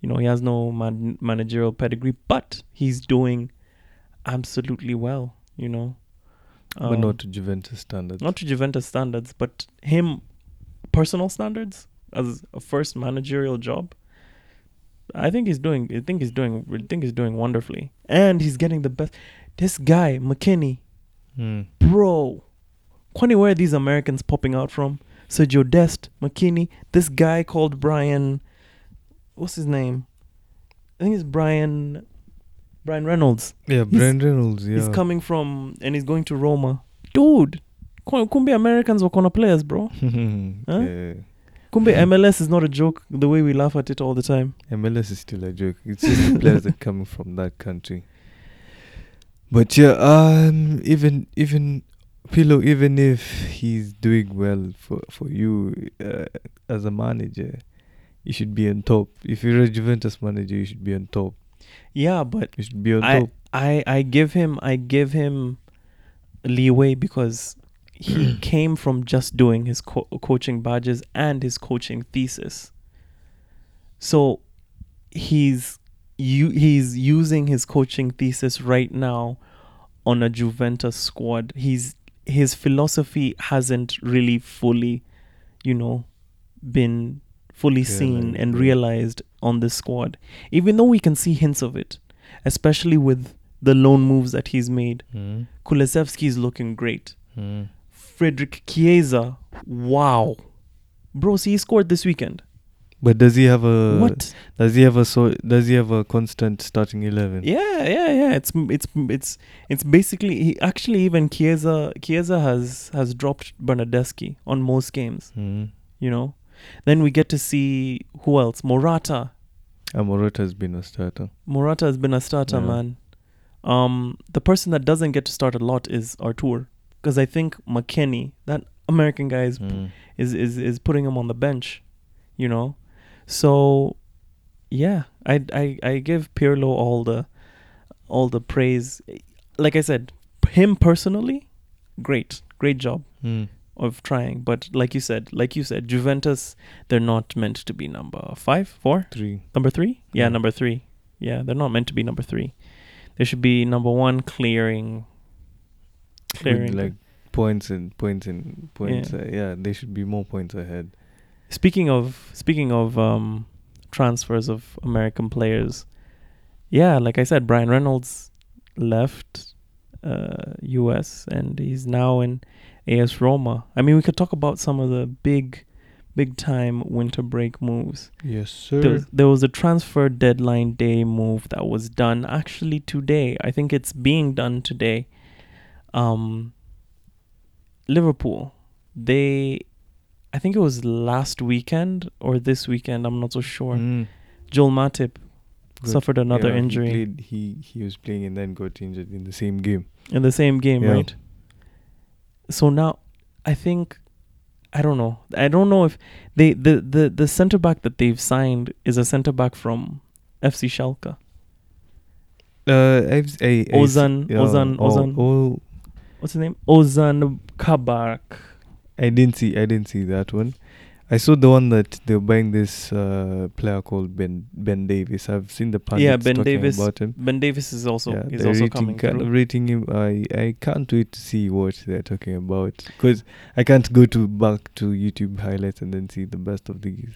You know, he has no man- managerial pedigree, but he's doing absolutely well, you know. Um, but not to Juventus standards. Not to Juventus standards, but him, personal standards as a first managerial job. I think he's doing. I think he's doing. I think he's doing wonderfully, and he's getting the best. This guy McKinney, mm. bro, Quani, where are these Americans popping out from? Sergio Dest, McKinney, this guy called Brian. What's his name? I think it's Brian. Brian Reynolds. Yeah, he's, Brian Reynolds, yeah. He's coming from, and he's going to Roma. Dude, kumbe Americans were corner players, bro. huh? yeah. Kumbe M L S is not a joke, the way we laugh at it all the time. M L S is still a joke. It's just the players that coming from that country. But yeah, um, even, even Pirlo, even if he's doing well for, for you uh, as a manager, you should be on top. If you're a Juventus manager, you should be on top. Yeah, but I, I I give him I give him leeway because he came from just doing his co- coaching badges and his coaching thesis. So he's you he's using his coaching thesis right now on a Juventus squad. He's his philosophy hasn't really fully, you know, been fully yeah, seen like, and yeah. realized on this squad, even though we can see hints of it, especially with the loan moves that he's made. Mm. Kulusevski is looking great. Mm. Frederick Chiesa, wow, bro, see, he scored this weekend. But does he have a what? Does he have a so? Does he have a constant starting eleven? Yeah, yeah, yeah. It's it's it's it's basically he actually even Chiesa Chiesa has has dropped Bernardeschi on most games. Mm. You know. Then we get to see who else? Morata. Uh, Morata has been a starter. Morata has been a starter, yeah. man. Um, the person that doesn't get to start a lot is Artur, because I think McKennie, that American guy, is, mm. is is is putting him on the bench, you know. So, yeah, I I I give Pirlo all the all the praise. Like I said, him personally, great, great job. Mm. Of trying, but like you said, like you said, Juventus, they're not meant to be number five, four, three, number three. Yeah, yeah. number three. Yeah, they're not meant to be number three. They should be number one, clearing, clearing With like points and points and points. Yeah. Uh, yeah, they should be more points ahead. Speaking of speaking of um, transfers of American players, yeah, like I said, Brian Reynolds left uh, U S and he's now in. AS Roma. I mean, we could talk about some of the big, big time winter break moves. Yes, sir. There was, there was a transfer deadline day move that was done actually today. I think it's being done today. Um, Liverpool, they, I think it was last weekend or this weekend, I'm not so sure. Mm. Joel Matip Good. suffered another yeah, injury. He, played, he he was playing and then got injured in the same game. In the same game, yeah. right? So now, I think, I don't know. I don't know if they the, the, the centre back that they've signed is a centre back from F C Schalke. Uh, F- a, a, Ozan, yeah, Ozan, Ozan. Oh, oh. What's his name? Ozan Kabak. I didn't see. I didn't see that one. I saw the one that they were buying this uh, player called Ben Ben Davis. I've seen the pundits yeah, ben talking Davis, about him. Ben Davis is also yeah, is also rating, coming ca- through. Rating him, I, I can't wait to see what they're talking about because I can't go to back to YouTube highlights and then see the best of these.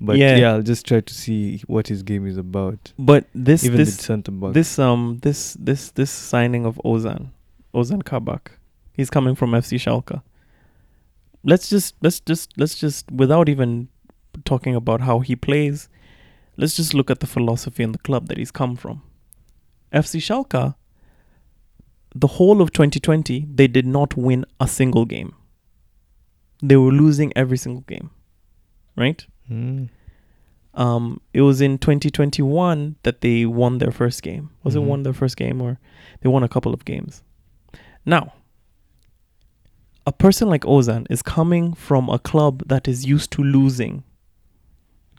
But yeah, yeah I'll just try to see what his game is about. But this Even this this um this this this signing of Ozan Ozan Kabak, he's coming from F C Schalke. Let's just let's just let's just without even talking about how he plays, let's just look at the philosophy and the club that he's come from. F C Schalke, the whole of twenty twenty, they did not win a single game. They were losing every single game, right? Mm. Um, it was in twenty twenty-one that they won their first game. Was mm-hmm. it won their first game or they won a couple of games? Now, a person like Ozan is coming from a club that is used to losing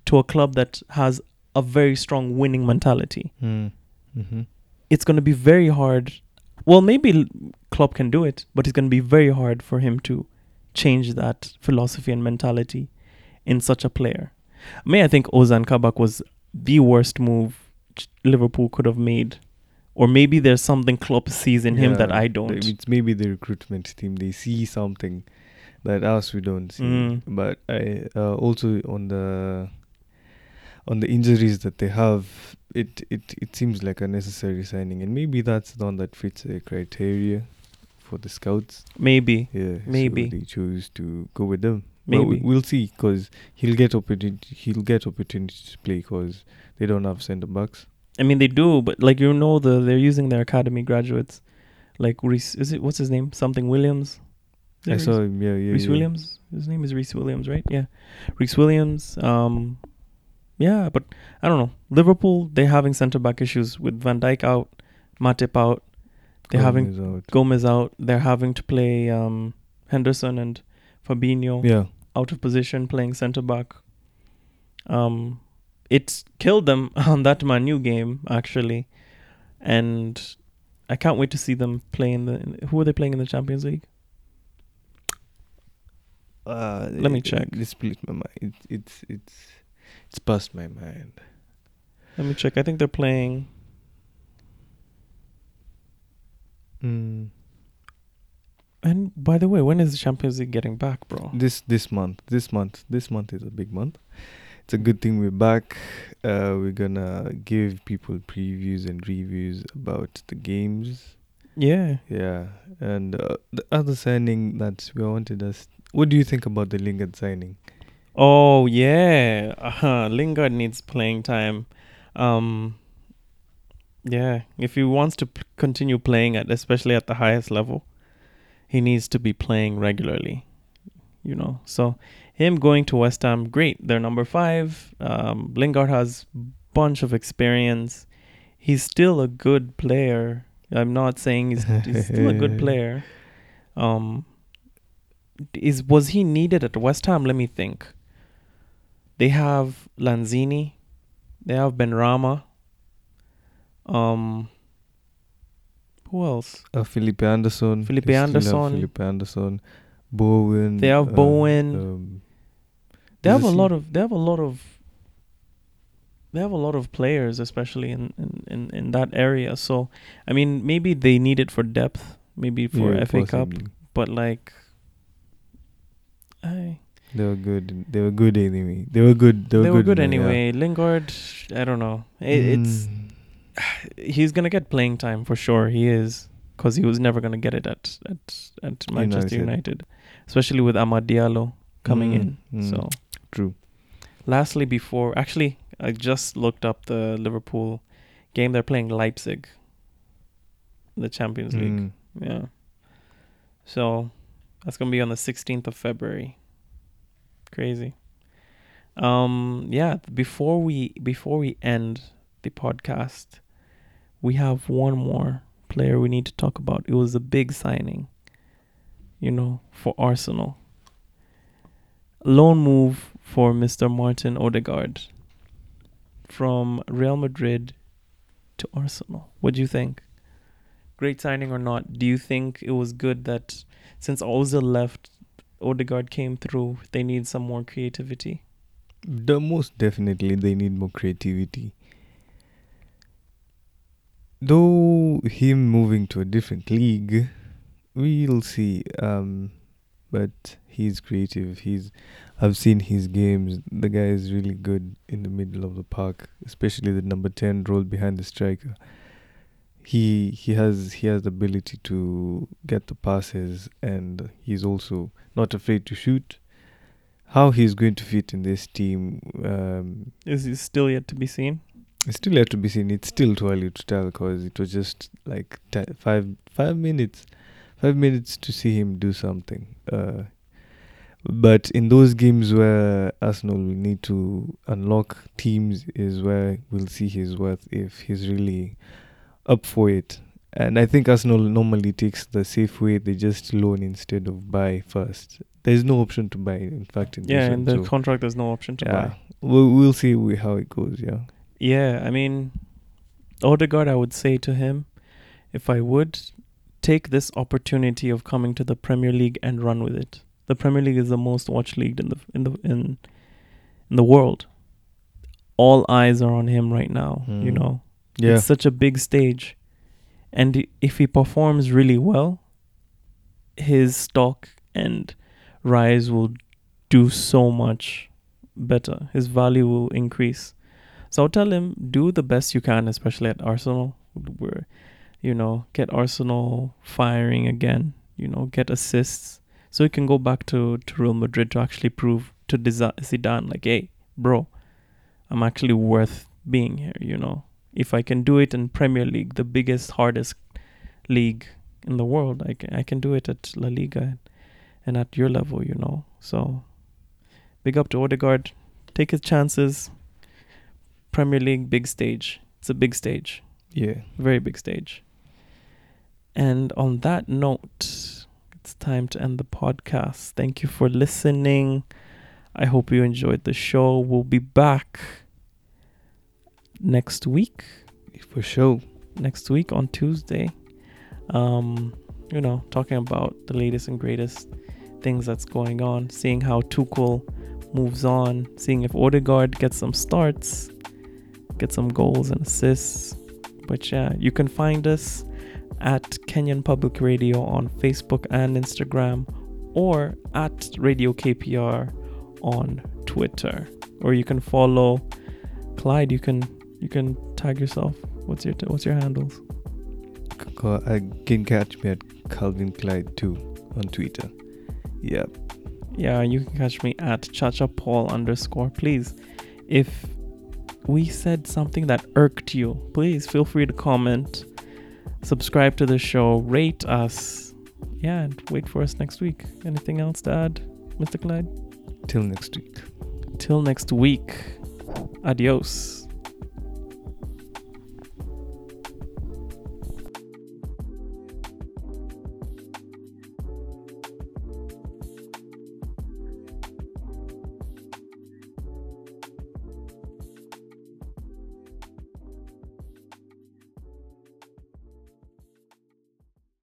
to a club that has a very strong winning mentality. Mm. Mm-hmm. It's going to be very hard. Well, maybe Klopp can do it, but it's going to be very hard for him to change that philosophy and mentality in such a player. I mean, I think Ozan Kabak was the worst move Liverpool could have made. Or maybe there's something Klopp sees in yeah, him that I don't. It's maybe the recruitment team. They see something that us we don't see. Mm. But I uh, also on the on the injuries that they have, it, it, it seems like a necessary signing. And maybe that's the one that fits the criteria for the scouts. Maybe. Yeah, maybe. So they choose to go with them. Maybe. Well, we'll see because he'll get opportunity. He'll get opportunity to play because they don't have centre backs. I mean, they do, but like you know, the they're using their academy graduates, like Reese. Is it what's his name? Something Williams. I Reece? saw him. Yeah, yeah. Reese yeah. Williams. His name is Reese Williams, right? Yeah, Reese Williams. Um, yeah, but I don't know. Liverpool, they're having centre back issues with Van Dijk out, Matip out. They're Gomez having out. Gomez out. They're having to play um, Henderson and Fabinho. Yeah. Out of position, playing centre back. Um. It killed them on that Man U game, actually. And I can't wait to see them play in the... In, who are they playing in the Champions League? Uh, Let it, me check. It, this blew my mind. It, it's, it's, it's past my mind. Let me check. I think they're playing... Mm. And by the way, when is the Champions League getting back, bro? This This month. This month. This month is a big month. It's a good thing we're back. Uh, we're going to give people previews and reviews about the games. Yeah. Yeah. And uh, the other signing that we wanted us... What do you think about the Lingard signing? Oh, yeah. Uh-huh. Lingard needs playing time. Um, yeah. If he wants to p- continue playing, at especially at the highest level, he needs to be playing regularly. You know, so... Him going to West Ham, great. They're number five. Um, Lingard has a bunch of experience. He's still a good player. I'm not saying he's, he's still a good player. Um, is was he needed at West Ham? Let me think. They have Lanzini. They have Benrahma. Um, who else? Uh, Felipe Anderson. Felipe they Anderson. Felipe Anderson. Bowen. They have uh, Bowen. Um, they have a lot of. They have a lot of. They have a lot of players, especially in in, in, in that area. So, I mean, maybe they need it for depth, maybe for yeah, F A possibly. Cup. But like, I. They were good. They were good anyway. They were good. They were, they were good, good anyway. Yeah. Lingard, I don't know. It, mm. It's. He's gonna get playing time for sure. He is. because he was never going to get it at at, at Manchester United. United, especially with Amad Diallo coming mm, in. Mm, so true. Lastly, before actually, I just looked up the Liverpool game. They're playing Leipzig, the Champions League. Mm. Yeah, so that's gonna be on the sixteenth of February. Crazy. Um, yeah. Before we before we end the podcast, we have one more player we need to talk about. It was a big signing, you know, for Arsenal. Loan move for Mister Martin Odegaard from Real Madrid to Arsenal. What do you think? Great signing or not? Do you think it was good that since Ozil left, Odegaard came through? They need some more creativity. The most definitely they need more creativity. Though him moving to a different league, we'll see. Um, but he's creative. He's I've seen his games. The guy is really good in the middle of the park, especially the number ten role behind the striker. He he has he has the ability to get the passes, and he's also not afraid to shoot. How he's going to fit in this team um, is it still yet to be seen. It's still yet to be seen. It's still too early to tell because it was just like t- five five minutes, five minutes to see him do something. Uh, but in those games where Arsenal will need to unlock teams is where we'll see his worth if he's really up for it. And I think Arsenal normally takes the safe way. They just loan instead of buy first. There's no option to buy. In fact, in yeah, in the so contract, there's no option to yeah, buy. We'll, we'll see we, how it goes. Yeah. Yeah, I mean, Odegaard, I would say to him, if I would, take this opportunity of coming to the Premier League and run with it. The Premier League is the most watched league in the in the in, in the world. All eyes are on him right now, mm. you know. Yeah. It's such a big stage. And if he performs really well, his stock and rise will do so much better. His value will increase. So I'll tell him, do the best you can, especially at Arsenal. Where, you know, get Arsenal firing again. You know, get assists. So he can go back to, to Real Madrid to actually prove to Zidane, like, hey, bro, I'm actually worth being here, you know. If I can do it in Premier League, the biggest, hardest league in the world, I can, I can do it at La Liga and at your level, you know. So big up to Odegaard. Take his chances. Premier League, big stage. It's a big stage. Yeah. Very big stage. And on that note, it's time to end the podcast. Thank you for listening. I hope you enjoyed the show. We'll be back next week. For sure. Next week on Tuesday. Um, you know, talking about the latest and greatest things that's going on. Seeing how Tuchel moves on. Seeing if Odegaard gets some starts. Get some goals and assists. But yeah, you can find us at Kenyan Public Radio on Facebook and Instagram, or at Radio K P R on Twitter. Or you can follow Clyde. You can you can tag yourself. What's your t- what's your handles? I can catch me at Calvin Clyde too on Twitter. Yep. Yeah, you can catch me at ChachaPaul underscore. Please, if we said something that irked you, please feel free to comment, subscribe to the show, rate us, yeah, and wait for us next week. Anything else to add, Mister Clyde? Till next week. Till next week. Adios.